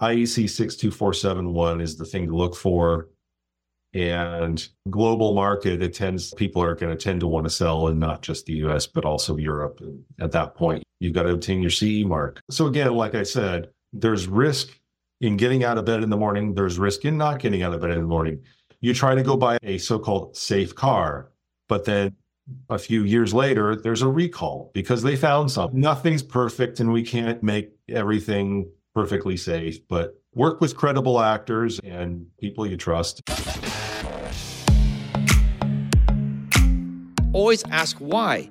IEC 62471 is the thing to look for. And global market, it tends, people are going to tend to want to sell in not just the US, but also Europe. And at that point, you've got to obtain your CE mark. So again, like I said, there's risk in getting out of bed in the morning. There's risk in not getting out of bed in the morning. You try to go buy a so-called safe car, but then a few years later, there's a recall because they found something. Nothing's perfect and we can't make everything perfectly safe, but work with credible actors and people you trust. Always ask why.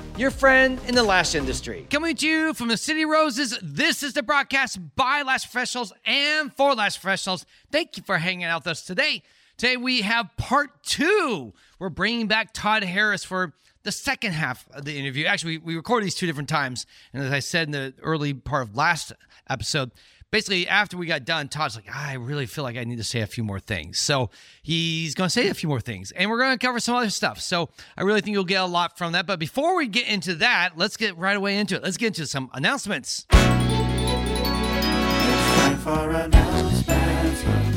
your friend in the lash industry. Coming to you from the City Roses, this is the broadcast by Lash Professionals and for Lash Professionals. Thank you for hanging out with us today. Today we have part two. We're bringing back Todd Harris for the second half of the interview. Actually, we recorded these two different times. And as I said in the early part of last episode, basically after we got done, Todd's like, I really feel like I need to say a few more things. So he's going to say a few more things and we're going to cover some other stuff. So I really think you'll get a lot from that. But before we get into that, let's get right away into it. Let's get into some announcements. It's time for announcements. Announcements.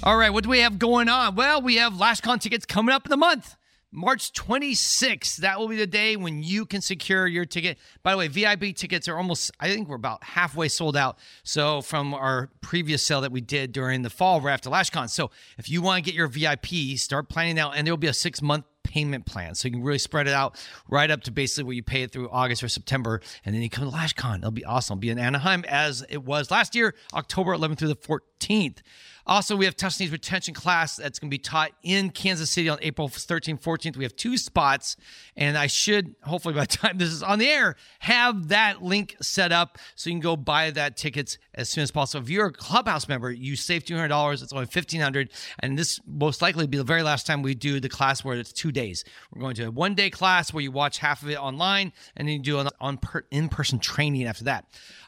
All right, what do we have going on? Well, we have LashCon tickets coming up in the month. March 26th, that will be the day when you can secure your ticket. By the way, VIP tickets are almost, I think we're about halfway sold out. So from our previous sale that we did during the fall right after LashCon. So if you want to get your VIP, start planning now, and there'll be a 6-month payment plan. So you can really spread it out right up to basically where you pay it through August or September. And then you come to LashCon. It'll be awesome. It'll be in Anaheim as it was last year, October 11th through the 14th. Also, we have Tuscany's Retention class that's going to be taught in Kansas City on April 13th, 14th. We have 2 spots, and I should, hopefully by the time this is on the air, have that link set up so you can go buy that tickets as soon as possible. If you're a Clubhouse member, you save $200. It's only $1,500, and this most likely will be the very last time we do the class where it's 2 days. We're going to a one-day class where you watch half of it online, and then you do an in-person training after that.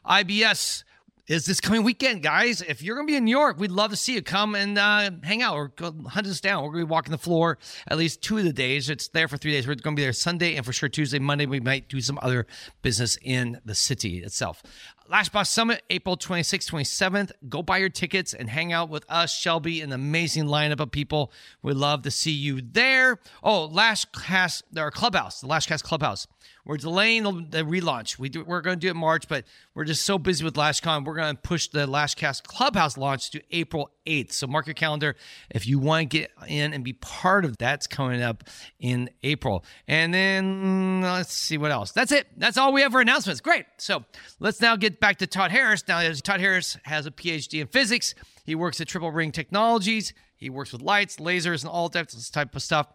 IBS is this coming weekend, guys. If you're going to be in New York, we'd love to see you. Come and hang out or go hunt us down. We're going to be walking the floor at least 2 of the days. It's there for 3 days. We're going to be there Sunday and for sure Tuesday, Monday. We might do some other business in the city itself. LashBoss Summit, April 26th, 27th. Go buy your tickets and hang out with us, Shelby, an amazing lineup of people. We'd love to see you there. Oh, LashCast, our clubhouse, the LashCast Clubhouse. We're delaying the relaunch. We're going to do it in March, but we're just so busy with LashCon. We're going to push the LashCast Clubhouse launch to April 8th. So mark your calendar if you want to get in and be part of that's coming up in April. And then let's see what else. That's it. That's all we have for announcements. Great. So let's now get back to Todd Harris. Now, Todd Harris has a PhD in physics. He works at Triple Ring Technologies. He works with lights, lasers, and all that type of stuff.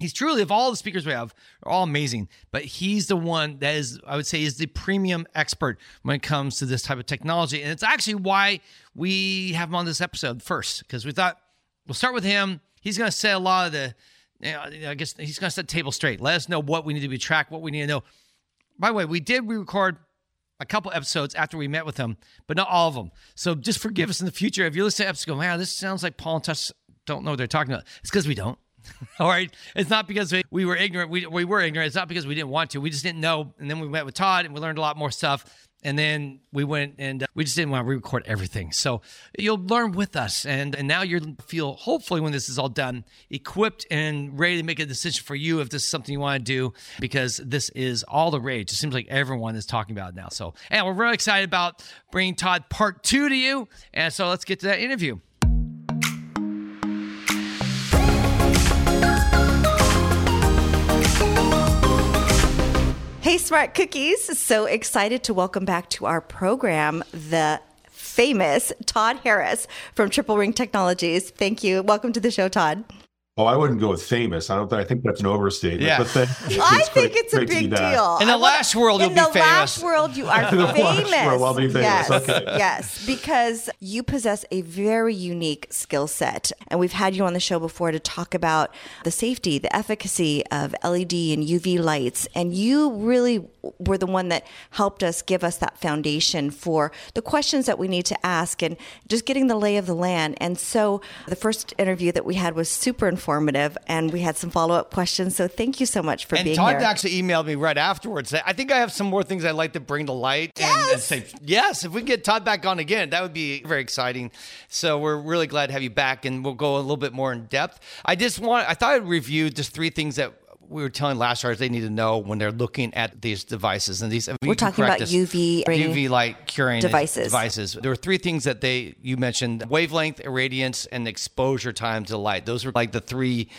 He's truly, of all the speakers we have, are all amazing, but he's the one that is, I would say, is the premium expert when it comes to this type of technology. And it's actually why we have him on this episode first, because we thought we'll start with him. He's going to set a lot of the, I guess he's going to set the table straight. Let us know what we need to be tracked, what we need to know. By the way, we did re-record a couple episodes after we met with him, but not all of them. So just forgive us in the future. If you listen to episodes and go, man, this sounds like Paul and Tush don't know what they're talking about. It's because we don't. All right. It's not because we were ignorant. We were ignorant. It's not because we didn't want to. We just didn't know. And then we met with Todd and we learned a lot more stuff. And then we went and we just didn't want to re-record everything. So you'll learn with us. And now you'll feel, hopefully when this is all done, equipped and ready to make a decision for you if this is something you want to do, because this is all the rage. It seems like everyone is talking about it now. So, and we're really excited about bringing Todd part two to you. And so let's get to that interview. Hey, Smart Cookies. So excited to welcome back to our program the famous Todd Harris from Triple Ring Technologies. Thank you. Welcome to the show, Todd. Oh, I wouldn't go with famous. I think that's an overstatement. Yeah. But I think it's a big deal. In the Lash world, you'll be famous. In the Lash world, you are famous. I'll be famous. Yes, okay. Yes, because you possess a very unique skill set. And we've had you on the show before to talk about the safety, the efficacy of LED and UV lights. And you really were the one that helped us give us that foundation for the questions that we need to ask and just getting the lay of the land. And so the first interview that we had was super informative, and we had some follow-up questions. So thank you so much for being here. And Todd actually emailed me right afterwards. I think I have some more things I'd like to bring to light. Yes! And say, yes, if we can get Todd back on again, that would be very exciting. So we're really glad to have you back, and we'll go a little bit more in depth. I thought I'd review just three things that we were telling Lashcast they need to know when they're looking at these devices. And these, we're talking about UV light curing devices. There were three things that you mentioned: wavelength, irradiance, and exposure time to light. Those were like the three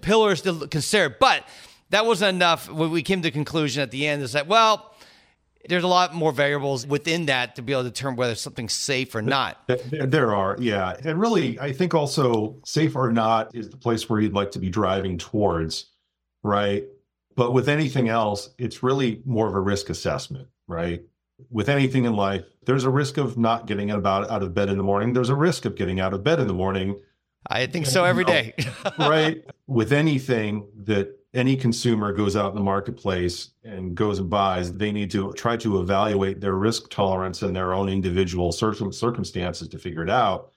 pillars to consider. But that wasn't enough. When we came to the conclusion at the end, it's like, well, there's a lot more variables within that to be able to determine whether something's safe or not. There are, yeah. And really, I think also safe or not is the place where you'd like to be driving towards. Right. But with anything else, it's really more of a risk assessment, right? With anything in life, there's a risk of not getting out of bed in the morning. There's a risk of getting out of bed in the morning. I think so every day. Right. With anything that any consumer goes out in the marketplace and goes and buys, they need to try to evaluate their risk tolerance and their own individual circumstances to figure it out.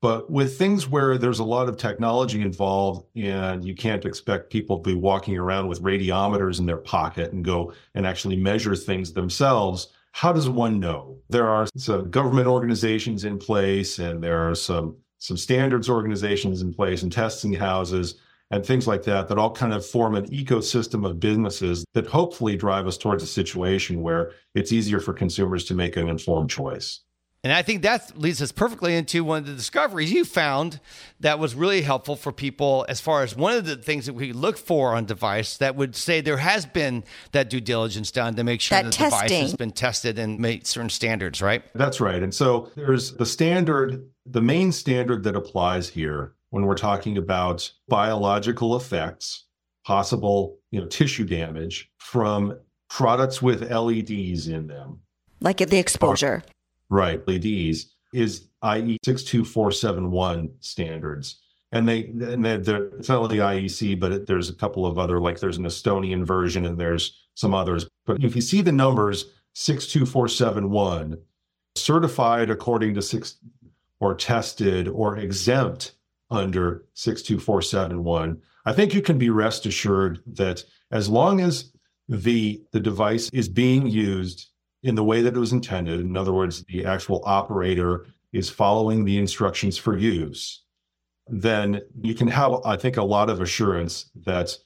But with things where there's a lot of technology involved and you can't expect people to be walking around with radiometers in their pocket and go and actually measure things themselves, how does one know? There are some government organizations in place, and there are some standards organizations in place and testing houses and things like that all kind of form an ecosystem of businesses that hopefully drive us towards a situation where it's easier for consumers to make an informed choice. And I think that leads us perfectly into one of the discoveries you found that was really helpful for people, as far as one of the things that we look for on device that would say there has been that due diligence done to make sure that the device has been tested and made certain standards, right? That's right. And so there's the standard, the main standard that applies here when we're talking about biological effects, possible, tissue damage from products with LEDs in them. Like the exposure. Right, LEDs is IEC 62471 standards. And it's not only IEC, but there's a couple of other, like there's an Estonian version and there's some others. But if you see the numbers 62471, certified according to or tested or exempt under 62471, I think you can be rest assured that as long as the device is being used in the way that it was intended. In other words, the actual operator is following the instructions for use, then you can have, I think, a lot of assurance that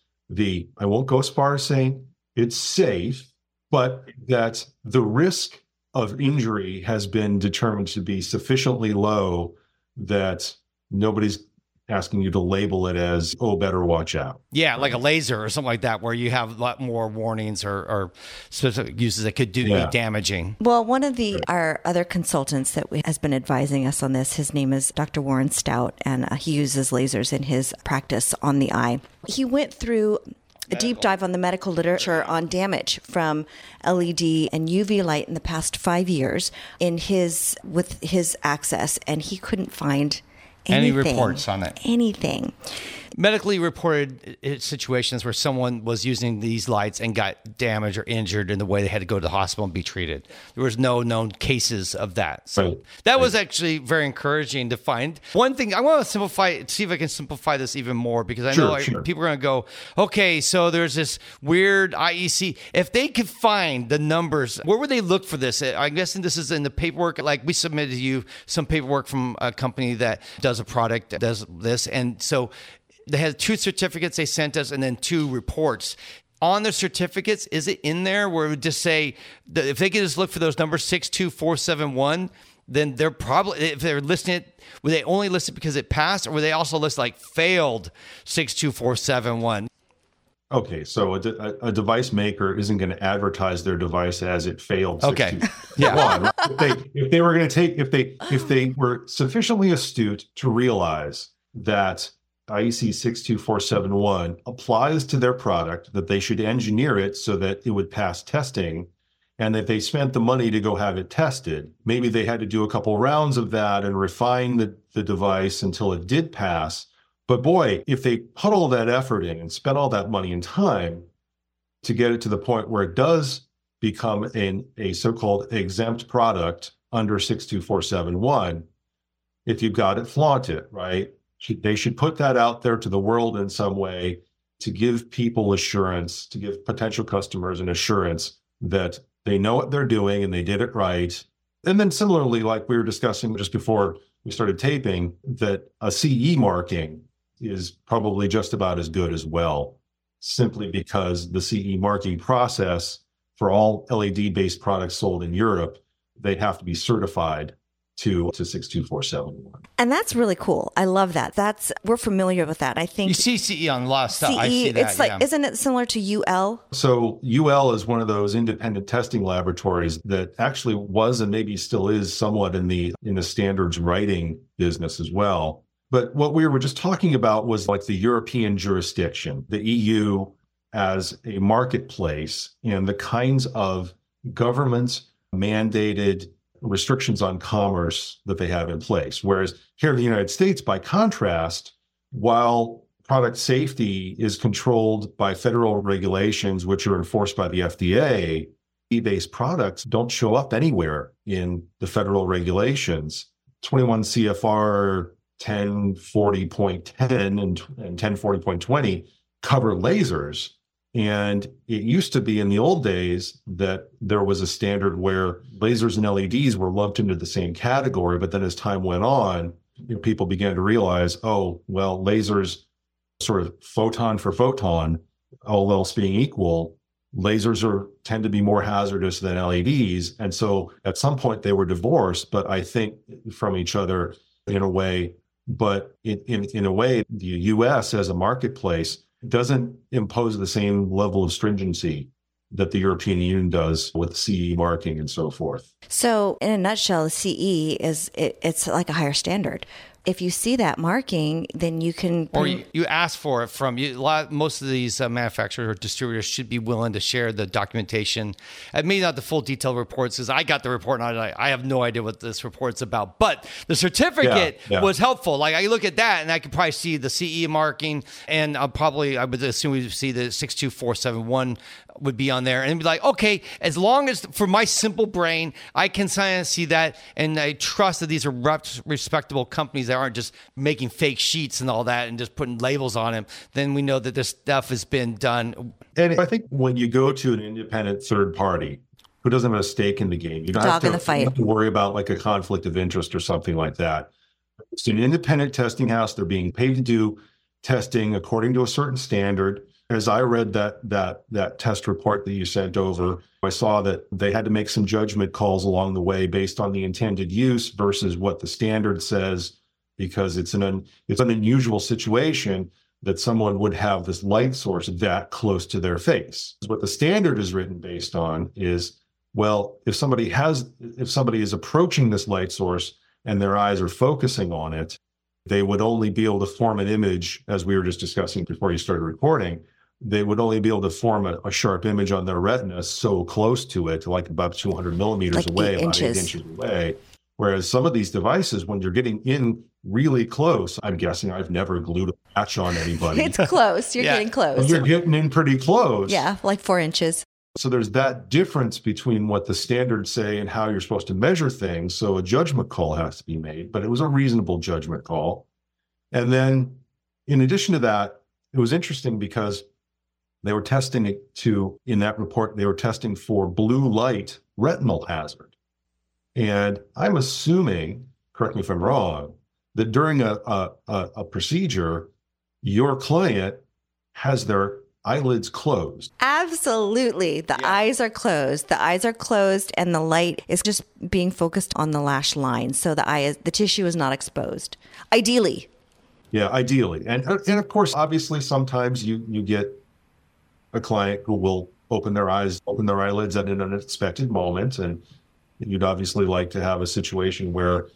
I won't go as far as saying it's safe, but that the risk of injury has been determined to be sufficiently low that nobody's asking you to label it as, oh, better watch out. Yeah, like a laser or something like that, where you have a lot more warnings or specific uses that could be damaging. Well, one of our other consultants that has been advising us on this, his name is Dr. Warren Stout, and he uses lasers in his practice on the eye. He went through a deep dive on the medical literature on damage from LED and UV light in the past 5 years with his access, and he couldn't find any reports on it. Anything. medically reported situations where someone was using these lights and got damaged or injured in the way they had to go to the hospital and be treated. There was no known cases of that. So that was actually very encouraging to find. One thing, I want to simplify, see if I can simplify this even more, because I know people are going to go, okay, so there's this weird IEC. If they could find the numbers, where would they look for this? I'm guessing this is in the paperwork. Like we submitted to you some paperwork from a company that does a product that does this. And so they had 2 certificates they sent us and then 2 reports. On the certificates, is it in there where it would just say, that if they could just look for those numbers 62471, then they're probably, if they're listing it, were they only list it because it passed, or were they also list like failed 62471? Okay, so a device maker isn't going to advertise their device as it failed. Okay, yeah. If they were going to take, if they were sufficiently astute to realize that IEC 62471 applies to their product, that they should engineer it so that it would pass testing, and that they spent the money to go have it tested. Maybe they had to do a couple rounds of that and refine the device until it did pass. But boy, if they put all that effort in and spent all that money and time to get it to the point where it does become a so-called exempt product under 62471, if you've got it, flaunt it, right? They should put that out there to the world in some way to give people assurance, to give potential customers an assurance that they know what they're doing and they did it right. And then similarly, like we were discussing just before we started taping, that a CE marking is probably just about as good as well, simply because the CE marking process for all LED-based products sold in Europe, they have to be certified to 62471. And that's really cool. I love that. We're familiar with that. I think you see CE on a lot of stuff. CE, I see that. It's like, isn't it similar to UL? So UL is one of those independent testing laboratories that actually was and maybe still is somewhat in the standards writing business as well. But what we were just talking about was like the European jurisdiction, the EU as a marketplace, and the kinds of governments mandated restrictions on commerce that they have in place. Whereas here in the United States, by contrast, while product safety is controlled by federal regulations, which are enforced by the FDA, e-based products don't show up anywhere in the federal regulations. 21 CFR 1040.10 and 1040.20 cover lasers. And it used to be in the old days that there was a standard where lasers and LEDs were lumped into the same category. But then as time went on, people began to realize, oh, well, lasers sort of photon for photon, all else being equal, lasers tend to be more hazardous than LEDs. And so at some point they were divorced, but I think from each other in a way. But in a way, the U.S. as a marketplace doesn't impose the same level of stringency that the European Union does with CE marking and so forth. So in a nutshell, CE it's like a higher standard. If you see that marking, then you can... Or you ask for it from... most of these manufacturers or distributors should be willing to share the documentation. Maybe not the full detailed reports, because I got the report and I have no idea what this report's about. But the certificate was helpful. Like, I look at that and I could probably see the CE marking, and I would assume we'd see the 62471 would be on there. And be like, okay, as long as, for my simple brain, I can see that, and I trust that these are respectable companies that aren't just making fake sheets and all that and just putting labels on them, then we know that this stuff has been done. And I think when you go to an independent third party who doesn't have a stake in the game, you don't have to worry about like a conflict of interest or something like that. It's an independent testing house. They're being paid to do testing according to a certain standard. As I read that test report that you sent over, I saw that they had to make some judgment calls along the way based on the intended use versus what the standard says, because it's an unusual situation that someone would have this light source that close to their face. What the standard is written based on is, well, if somebody is approaching this light source and their eyes are focusing on it, they would only be able to form an image, as we were just discussing before you started recording, they would only be able to form a sharp image on their retina so close to it, like about 200 millimeters away, about 8 inches away. Whereas some of these devices, when you're getting in really close, I'm guessing I've never glued a patch on anybody. It's close. You're getting close. You're getting in pretty close. Yeah, like 4 inches. So there's that difference between what the standards say and how you're supposed to measure things. So a judgment call has to be made, but it was a reasonable judgment call. And then in addition to that, it was interesting because they were testing it to, in that report, they were testing for blue light retinal hazard. And I'm assuming, correct me if I'm wrong, that during a procedure, your client has their eyelids closed. Absolutely. The eyes are closed. The eyes are closed and the light is just being focused on the lash line. So the tissue is not exposed. Ideally. Yeah, ideally. And of course, obviously, sometimes you get a client who will open their eyes, open their eyelids at an unexpected moment. And you'd obviously like to have a situation where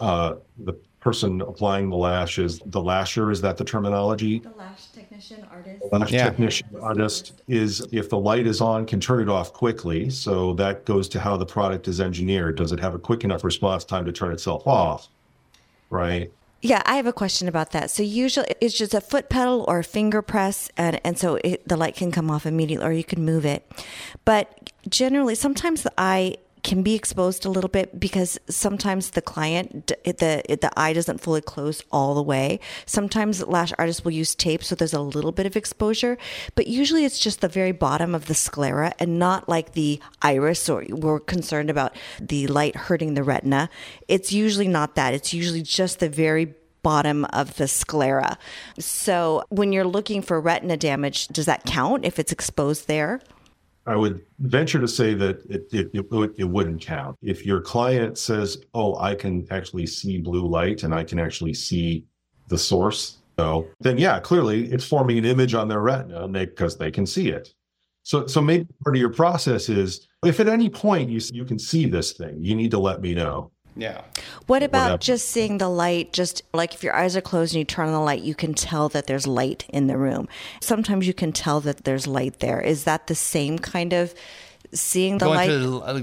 the person applying the lash is the lasher. Is that the terminology? The lash technician artist. The lash technician artist is, if the light is on, can turn it off quickly. So that goes to how the product is engineered. Does it have a quick enough response time to turn itself off? Right. Yeah, I have a question about that. So usually it's just a foot pedal or a finger press, and so the light can come off immediately, or you can move it. But generally, sometimes the eye can be exposed a little bit because sometimes the client, the eye doesn't fully close all the way. Sometimes lash artists will use tape, so there's a little bit of exposure, but usually it's just the very bottom of the sclera and not like the iris, or we're concerned about the light hurting the retina. It's usually not that. It's usually just the very bottom of the sclera. So when you're looking for retina damage, does that count if it's exposed there? I would venture to say that it wouldn't count. If your client says, oh, I can actually see blue light and I can actually see the source, so, then yeah, clearly it's forming an image on their retina because they can see it. So maybe part of your process is, if at any point you can see this thing, you need to let me know. Yeah. What about just seeing the light? Just like if your eyes are closed and you turn on the light, you can tell that there's light in the room. Sometimes you can tell that there's light there. Is that the same kind of seeing the light?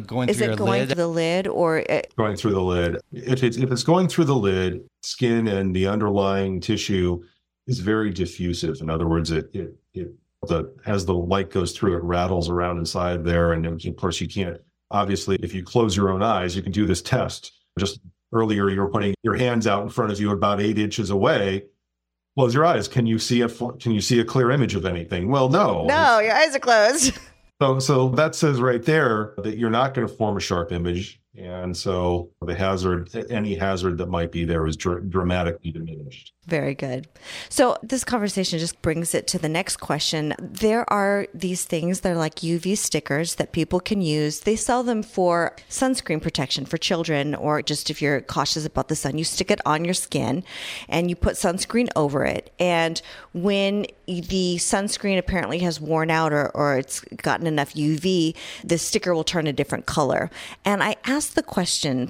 Going through the lid. If it's going through the lid, skin and the underlying tissue is very diffusive. In other words, as the light goes through, it rattles around inside there. And of course, you can't. Obviously, if you close your own eyes, you can do this test. Just earlier, you were putting your hands out in front of you about 8 inches away. Close your eyes. Can you see a clear image of anything? Well, no. No, your eyes are closed. So that says right there that you're not going to form a sharp image. And so any hazard that might be there is dramatically diminished. Very good. So this conversation just brings it to the next question. There are these things, they're like UV stickers that people can use. They sell them for sunscreen protection for children, or just if you're cautious about the sun, you stick it on your skin and you put sunscreen over it. And when the sunscreen apparently has worn out or it's gotten enough UV, the sticker will turn a different color. And I pose the question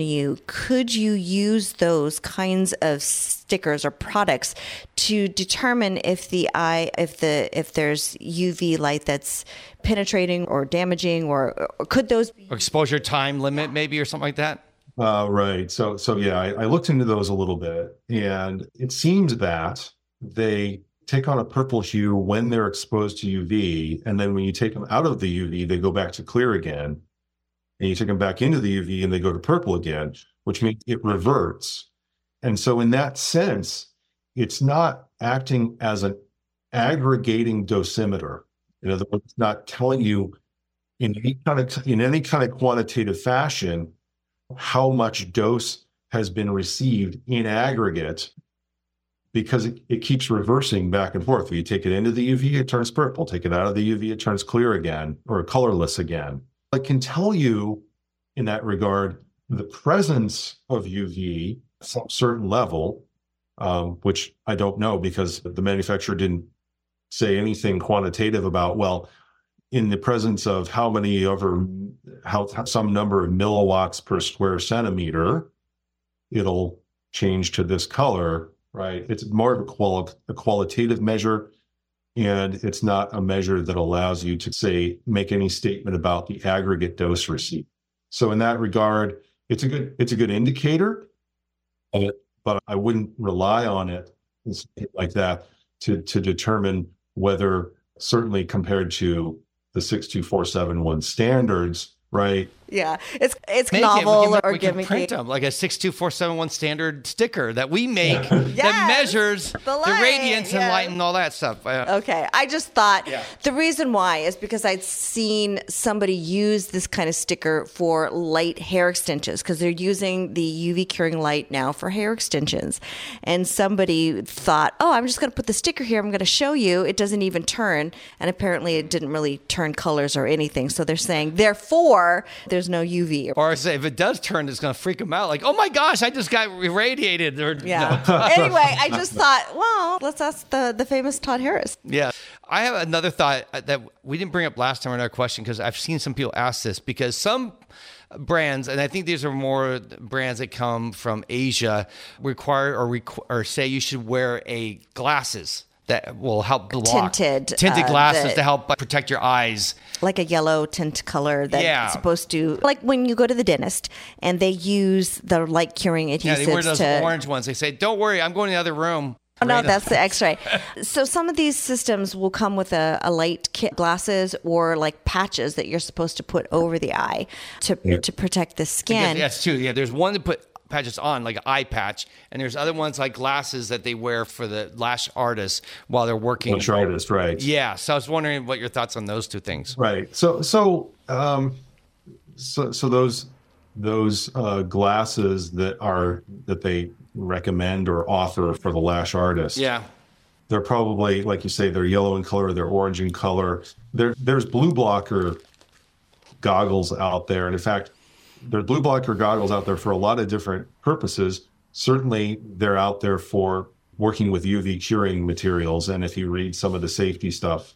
to you, could you use those kinds of stickers or products to determine if there's UV light that's penetrating or damaging, or could those be exposure time limit maybe or something like that? Right. So yeah, I looked into those a little bit, and it seems that they take on a purple hue when they're exposed to UV, and then when you take them out of the UV, they go back to clear again. And you take them back into the UV and they go to purple again, which means it reverts. And so in that sense, it's not acting as an aggregating dosimeter. In other words, it's not telling you in any kind of quantitative fashion how much dose has been received in aggregate, because it keeps reversing back and forth. When you take it into the UV, it turns purple. Take it out of the UV, it turns clear again, or colorless again. I can tell you in that regard, the presence of UV at some certain level, which I don't know because the manufacturer didn't say anything quantitative about, well, in the presence of some number of milliwatts per square centimeter, it'll change to this color, right? It's more of a qualitative measure. And it's not a measure that allows you to, say, make any statement about the aggregate dose received. So in that regard, it's a good indicator of it, but I wouldn't rely on it like that to determine whether, certainly compared to the 62471 standards, right? Yeah, it's novel or gimmicky. We can print them like a 62471 standard sticker that we make that measures the radiance and light and all that stuff. Okay, I just thought the reason why is because I'd seen somebody use this kind of sticker for light hair extensions, because they're using the UV curing light now for hair extensions. And somebody thought, oh, I'm just going to put the sticker here. I'm going to show you. It doesn't even turn. And apparently it didn't really turn colors or anything. So they're saying, therefore, there's no UV. Or if it does turn, it's going to freak them out. Like, oh my gosh, I just got irradiated. Anyway, I just thought, well, let's ask the famous Todd Harris. Yeah. I have another thought that we didn't bring up last time in our question, because I've seen some people ask this, because some brands, and I think these are more brands that come from Asia, require or say you should wear a glasses that will help block tinted glasses to help protect your eyes. Like a yellow tint color that's supposed to, like when you go to the dentist and they use the light curing adhesives. Yeah, they wear those orange ones. They say, don't worry, I'm going to the other room. Oh, no, that's the x-ray. So some of these systems will come with a light kit, glasses, or like patches that you're supposed to put over the eye to protect the skin. Yes, too. Yeah, there's one to put patches on, like an eye patch, and there's other ones like glasses that they wear for the lash artists while they're working. Lash artists, right? Yeah. So I was wondering what your thoughts on those two things. Right. So those glasses that they recommend or author for the lash artist. Yeah. They're probably, like you say, they're yellow in color, they're orange in color. There's blue blocker goggles out there, and in fact, there's blue blocker goggles out there for a lot of different purposes. Certainly, they're out there for working with UV curing materials. And if you read some of the safety stuff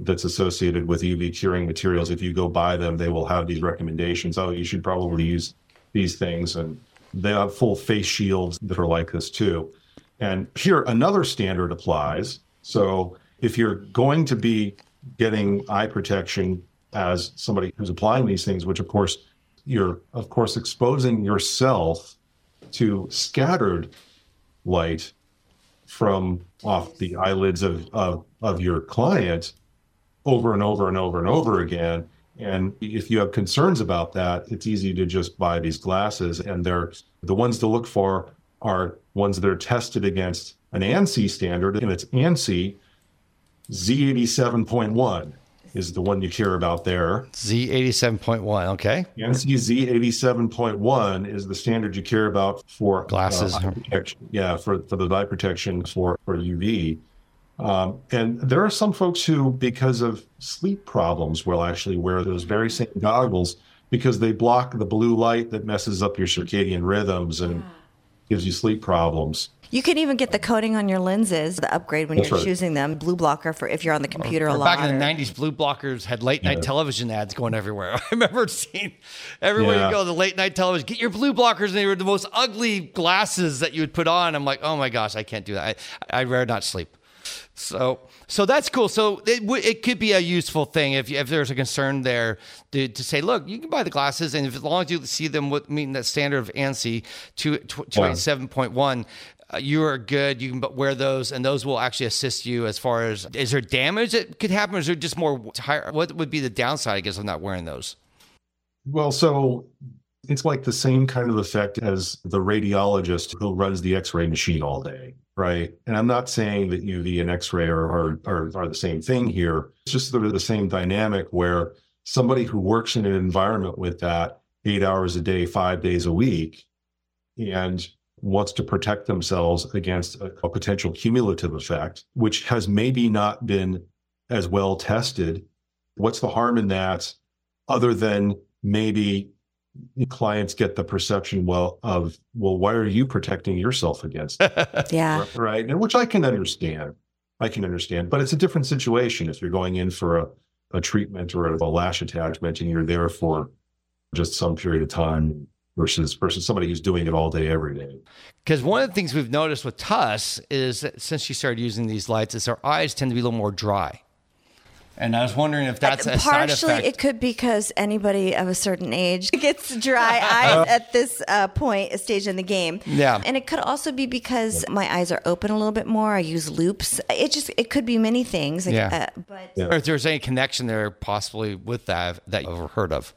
that's associated with UV curing materials, if you go buy them, they will have these recommendations. Oh, you should probably use these things. And they have full face shields that are like this too. And here, another standard applies. So if you're going to be getting eye protection as somebody who's applying these things, which of course, you're, of course, exposing yourself to scattered light from off the eyelids of your client over and over and over and over again. And if you have concerns about that, it's easy to just buy these glasses. And they're the ones to look for are ones that are tested against an ANSI standard, and it's ANSI Z87.1. is the one you care about there. Z87.1, okay. ANSI Z87.1 is the standard you care about for glasses. For the eye protection for UV. And there are some folks who, because of sleep problems, will actually wear those very same goggles because they block the blue light that messes up your circadian rhythms and gives you sleep problems. You can even get the coating on your lenses, the upgrade when you're choosing them, blue blocker for if you're on the computer a lot. Back in the 90s, blue blockers had late night television ads going everywhere. I remember seeing everywhere you go, the late night television, get your blue blockers, and they were the most ugly glasses that you would put on. I'm like, oh my gosh, I can't do that. I rather not sleep. So that's cool. So it could be a useful thing if there's a concern there to say, look, you can buy the glasses, and as long as you see them meeting that standard of ANSI 227.1, you are good. You can wear those, and those will actually assist you as far as, is there damage that could happen, or is there just more higher? What would be the downside, I guess, of not wearing those? Well, so it's like the same kind of effect as the radiologist who runs the x-ray machine all day, right? And I'm not saying that UV and x-ray are the same thing here. It's just sort of the same dynamic where somebody who works in an environment with that 8 hours a day, 5 days a week, and wants to protect themselves against a potential cumulative effect, which has maybe not been as well tested. What's the harm in that, other than maybe clients get the perception, well, why are you protecting yourself against it? Yeah. Right. And which I can understand. But it's a different situation if you're going in for a treatment or a lash attachment and you're there for just some period of time versus somebody who's doing it all day, every day. Because one of the things we've noticed with Tuss is that since she started using these lights is our eyes tend to be a little more dry. And I was wondering if that's a side effect. Partially, it could be because anybody of a certain age gets dry eyes at this point, a stage in the game. Yeah. And it could also be because my eyes are open a little bit more. I use loops. It could be many things. Or if there's any connection there possibly with that you've ever heard of.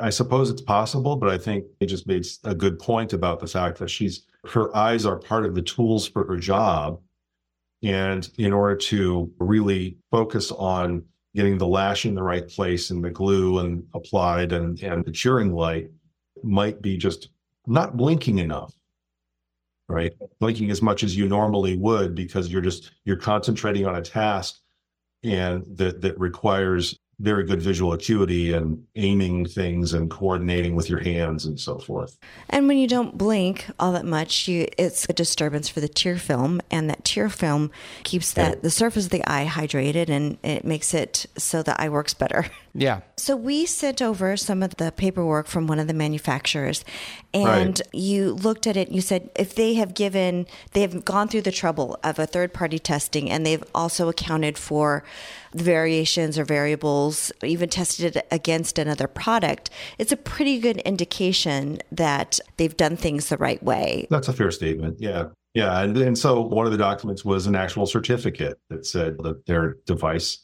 I suppose it's possible, but I think it just made a good point about the fact that her eyes are part of the tools for her job. And in order to really focus on getting the lash in the right place and the glue and applied and the curing light might be just not blinking enough, right? Blinking as much as you normally would because you're concentrating on a task and that requires very good visual acuity and aiming things and coordinating with your hands and so forth. And when you don't blink all that much, it's a disturbance for the tear film, and that tear film keeps the surface of the eye hydrated, and it makes it so the eye works better. Yeah. So we sent over some of the paperwork from one of the manufacturers, and you looked at it and you said if they have gone through the trouble of a third-party testing, and they've also accounted for the variations or variables, even tested it against another product, it's a pretty good indication that they've done things the right way. That's a fair statement. Yeah. Yeah. And so one of the documents was an actual certificate that said that their device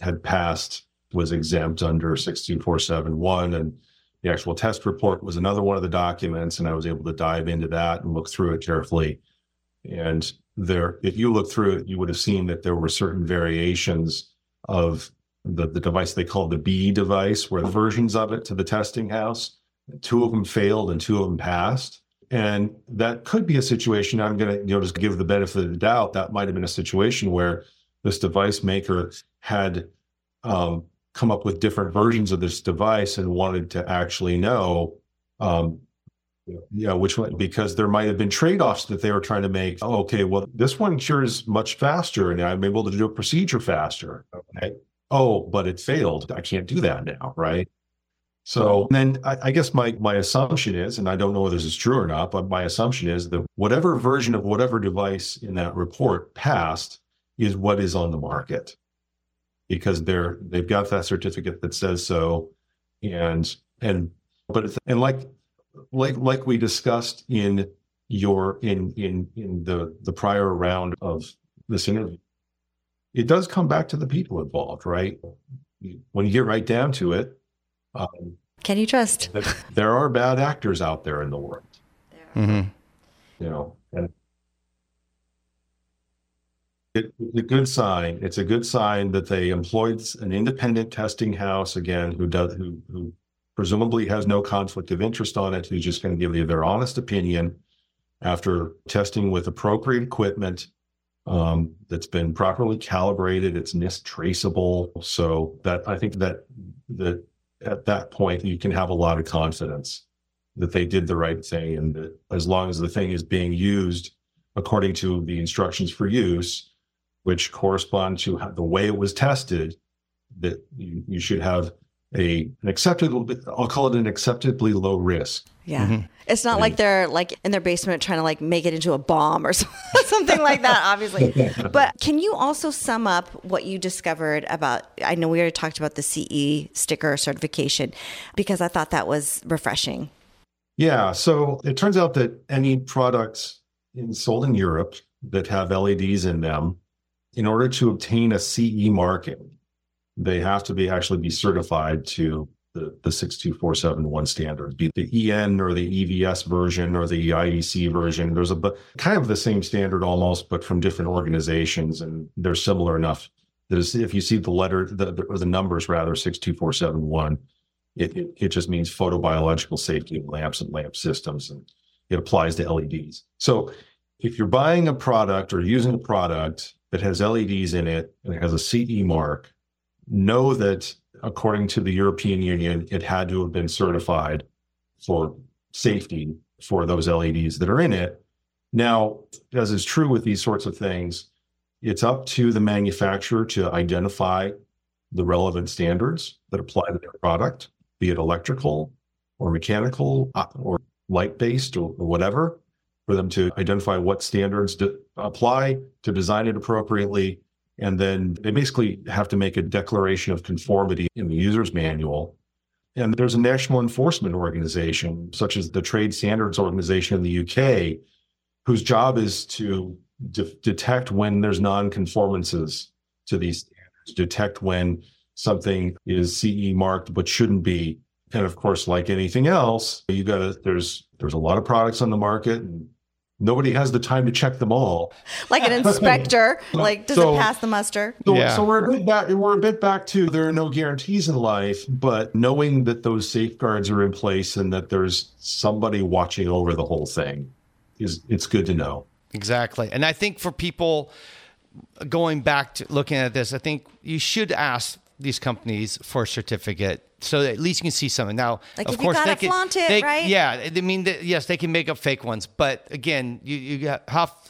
had passed, was exempt under 62471. And the actual test report was another one of the documents. And I was able to dive into that and look through it carefully. And if you look through it, you would have seen that there were certain variations of the device they called the B device, where the versions of it to the testing house, 2 of them failed and 2 of them passed. And that could be a situation, I'm going to just give the benefit of the doubt, that might have been a situation where this device maker had come up with different versions of this device and wanted to actually know which one, because there might have been trade-offs that they were trying to make. Oh, okay, well, this one cures much faster, and I'm able to do a procedure faster. Okay. Oh, but it failed. I can't do that now, right? So then I guess my assumption is, and I don't know whether this is true or not, but my assumption is that whatever version of whatever device in that report passed is what is on the market, because they've got that certificate that says so, Like we discussed in the prior round of this interview, it does come back to the people involved, right? When you get right down to it, can you trust? There are bad actors out there in the world. Mm-hmm. And it's a good sign that they employed an independent testing house again, who presumably has no conflict of interest on it, who's just going to give you their honest opinion after testing with appropriate equipment that's been properly calibrated. It's NIST traceable. So that I think that at that point, you can have a lot of confidence that they did the right thing, and that as long as the thing is being used according to the instructions for use, which correspond to the way it was tested, that you should have an acceptable, I'll call it an acceptably low risk. Yeah. Mm-hmm. It's not like they're like in their basement trying to like make it into a bomb or something like that, obviously. But can you also sum up what you discovered about, I know we already talked about the CE sticker certification, because I thought that was refreshing. Yeah. So it turns out that any products sold in Europe that have LEDs in them, in order to obtain a CE marking, they have to be certified to the 62471 standards, be the EN or the EVS version or the IEC version. There's kind of the same standard almost, but from different organizations, and they're similar enough that if you see the letter, or the numbers rather, 62471, it just means photobiological safety of lamps and lamp systems, and it applies to LEDs. So if you're buying a product or using a product that has LEDs in it and it has a CE mark, know that according to the European Union, it had to have been certified for safety for those LEDs that are in it. Now, as is true with these sorts of things, it's up to the manufacturer to identify the relevant standards that apply to their product, be it electrical or mechanical or light-based or whatever, for them to identify what standards apply, to design it appropriately, And then they basically have to make a declaration of conformity in the user's manual. And there's a national enforcement organization, such as the Trade Standards Organization in the UK, whose job is to detect when there's non-conformances to these standards, detect when something is CE marked but shouldn't be. And of course, like anything else, there's a lot of products on the market, and nobody has the time to check them all. Like an inspector, does it pass the muster? So we're a bit back to there are no guarantees in life, but knowing that those safeguards are in place and that there's somebody watching over the whole thing, it's good to know. Exactly. And I think for people going back to looking at this, I think you should ask these companies for a certificate, so that at least you can see something. Now, of course, they can flaunt it, right? Yeah, I mean, yes, they can make up fake ones, but again,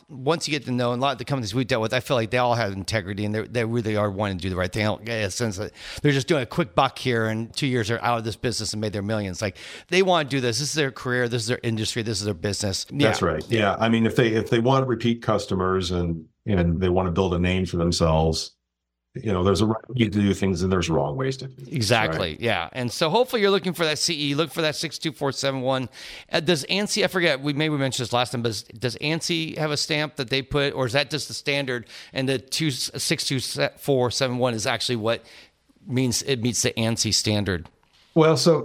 once you get to know, and a lot of the companies we've dealt with, I feel like they all have integrity and they really are wanting to do the right thing. I don't get a sense that they're just doing a quick buck here, and 2 years they're out of this business and made their millions. Like, they want to do this. This is their career. This is their industry. This is their business. Yeah. That's right. Yeah, I mean, if they want repeat customers and they want to build a name for themselves. There's a right way to do things and there's wrong ways to do things. Exactly, right? Yeah. And so hopefully you're looking for that CE, look for that 62471. Does ANSI, I forget, we mentioned this last time, but does ANSI have a stamp that they put, or is that just the standard, and the 62471 is actually what means it meets the ANSI standard? Well, so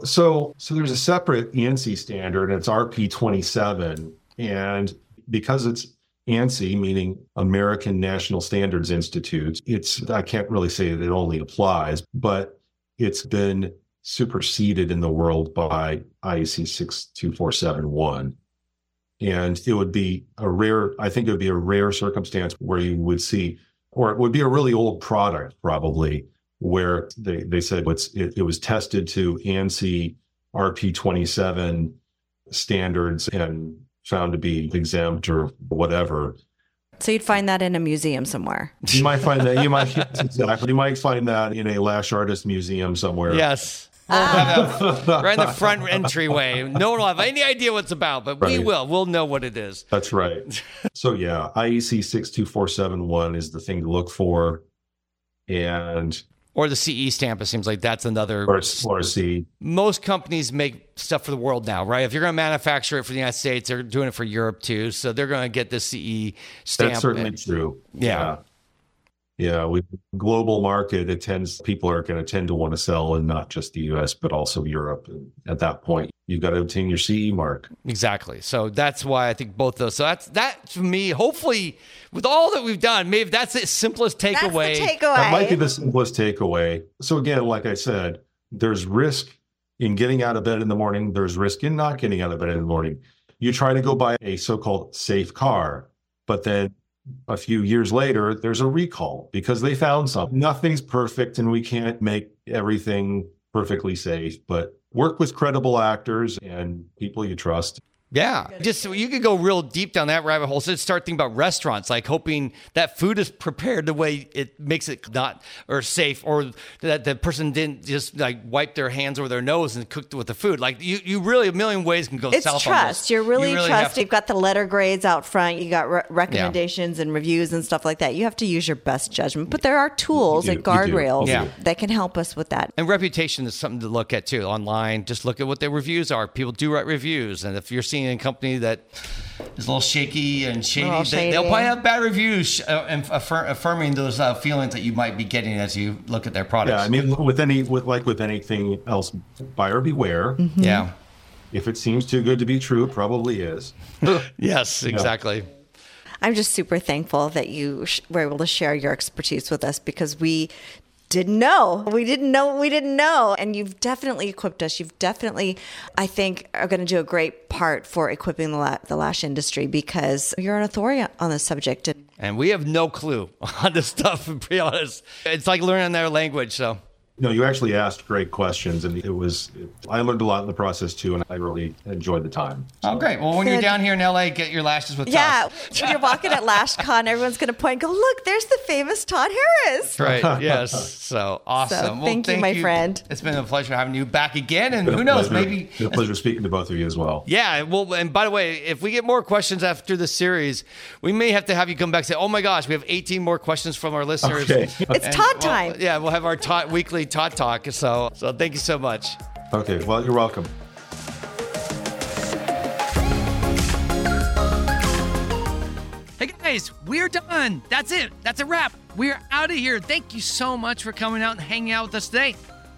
there's a separate ANSI standard, and it's RP27. And because it's ANSI, meaning American National Standards Institute, I can't really say that it only applies, but it's been superseded in the world by IEC 62471. And it would be a rare circumstance where you would see, or it would be a really old product probably, where they said it was tested to ANSI RP27 standards and found to be exempt or whatever. So you'd find that in a museum somewhere. You might find that. You might find that in a lash artist museum somewhere. Yes. We're in the front entryway. No one will have any idea what it's about, but right. We will. We'll know what it is. That's right. So yeah, IEC 62471 is the thing to look for. And... or the CE stamp, it seems like that's another... Or CE. Most companies make stuff for the world now, right? If you're going to manufacture it for the United States, they're doing it for Europe too. So they're going to get the CE stamp. That's certainly true. Yeah. Yeah, with global market, people are going to tend to want to sell in not just the U.S., but also Europe. And at that point, you've got to obtain your CE mark. Exactly. So that's why I think both those. So that's for me, hopefully, with all that we've done, maybe that's the simplest takeaway. That might be the simplest takeaway. So again, like I said, there's risk in getting out of bed in the morning. There's risk in not getting out of bed in the morning. You try to go buy a so-called safe car, but then a few years later, there's a recall because they found something. Nothing's perfect and we can't make everything perfectly safe, but work with credible actors and people you trust. Yeah. Just so you could go real deep down that rabbit hole. So start thinking about restaurants, like hoping that food is prepared the way it makes it not or safe, or that the person didn't just like wipe their hands over their nose and cooked with the food. Like you really a million ways can go south on this. It's trust. You're really trust. You've got the letter grades out front. You got recommendations and reviews and stuff like that. You have to use your best judgment, but there are tools and guardrails that can help us with that. And reputation is something to look at too online. Just look at what their reviews are. People do write reviews, and if you're seeing a company that is a little shaky and shady, they'll probably have bad reviews and affirming those feelings that you might be getting as you look at their products. Yeah, I mean, with anything else, buyer beware. Mm-hmm. Yeah. If it seems too good to be true, it probably is. Yes, exactly. Yeah. I'm just super thankful that you were able to share your expertise with us, because we didn't know. We didn't know what we didn't know. And you've definitely equipped us. You've definitely, I think, are going to do a great part for equipping the lash industry, because you're an authority on this subject. And we have no clue on this stuff, to be honest. It's like learning their language, so... No, you actually asked great questions, and I learned a lot in the process too, and I really enjoyed the time. So. Oh, great. Well, when you're down here in LA, get your lashes with Todd. Yeah, when you're walking at LashCon, everyone's going to point and go, look, there's the famous Todd Harris. Right, yes. So awesome. So, thank you, my friend. It's been a pleasure having you back again, and who knows, maybe... It's been a pleasure speaking to both of you as well. Yeah, well, and by the way, if we get more questions after the series, we may have to have you come back and say, oh my gosh, we have 18 more questions from our listeners. Okay. It's Todd time. Well, yeah, we'll have our weekly Todd Talk. So thank you so much. Okay. Well, you're welcome. Hey guys, we're done. That's it. That's a wrap. We're out of here. Thank you so much for coming out and hanging out with us today.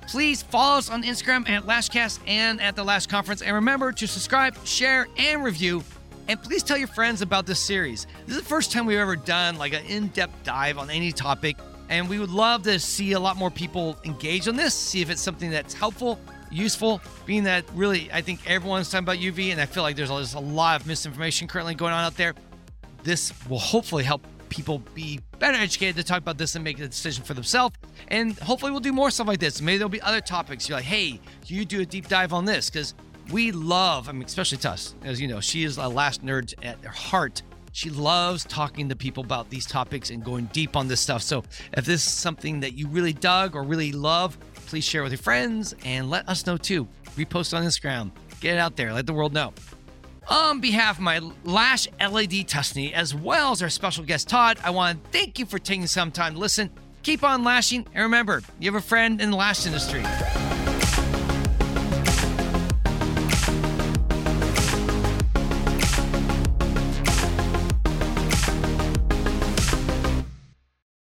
Please follow us on Instagram at Lashcast and at the Lash Conference. And remember to subscribe, share, and review. And please tell your friends about this series. This is the first time we've ever done like an in-depth dive on any topic. And we would love to see a lot more people engage on this, see if it's something that's helpful, useful, being that really, I think everyone's talking about UV, and I feel like there's a lot of misinformation currently going on out there. This will hopefully help people be better educated to talk about this and make a decision for themselves. And hopefully we'll do more stuff like this. Maybe there'll be other topics. You're like, hey, you do a deep dive on this, because we love, I mean, especially Tuss, as you know, she is a Lash nerd at her heart. She loves talking to people about these topics and going deep on this stuff. So if this is something that you really dug or really love, please share with your friends and let us know too. Repost on Instagram. Get it out there. Let the world know. On behalf of my Lash LED Tuscany, as well as our special guest Todd, I want to thank you for taking some time to listen. Keep on lashing. And remember, you have a friend in the lash industry.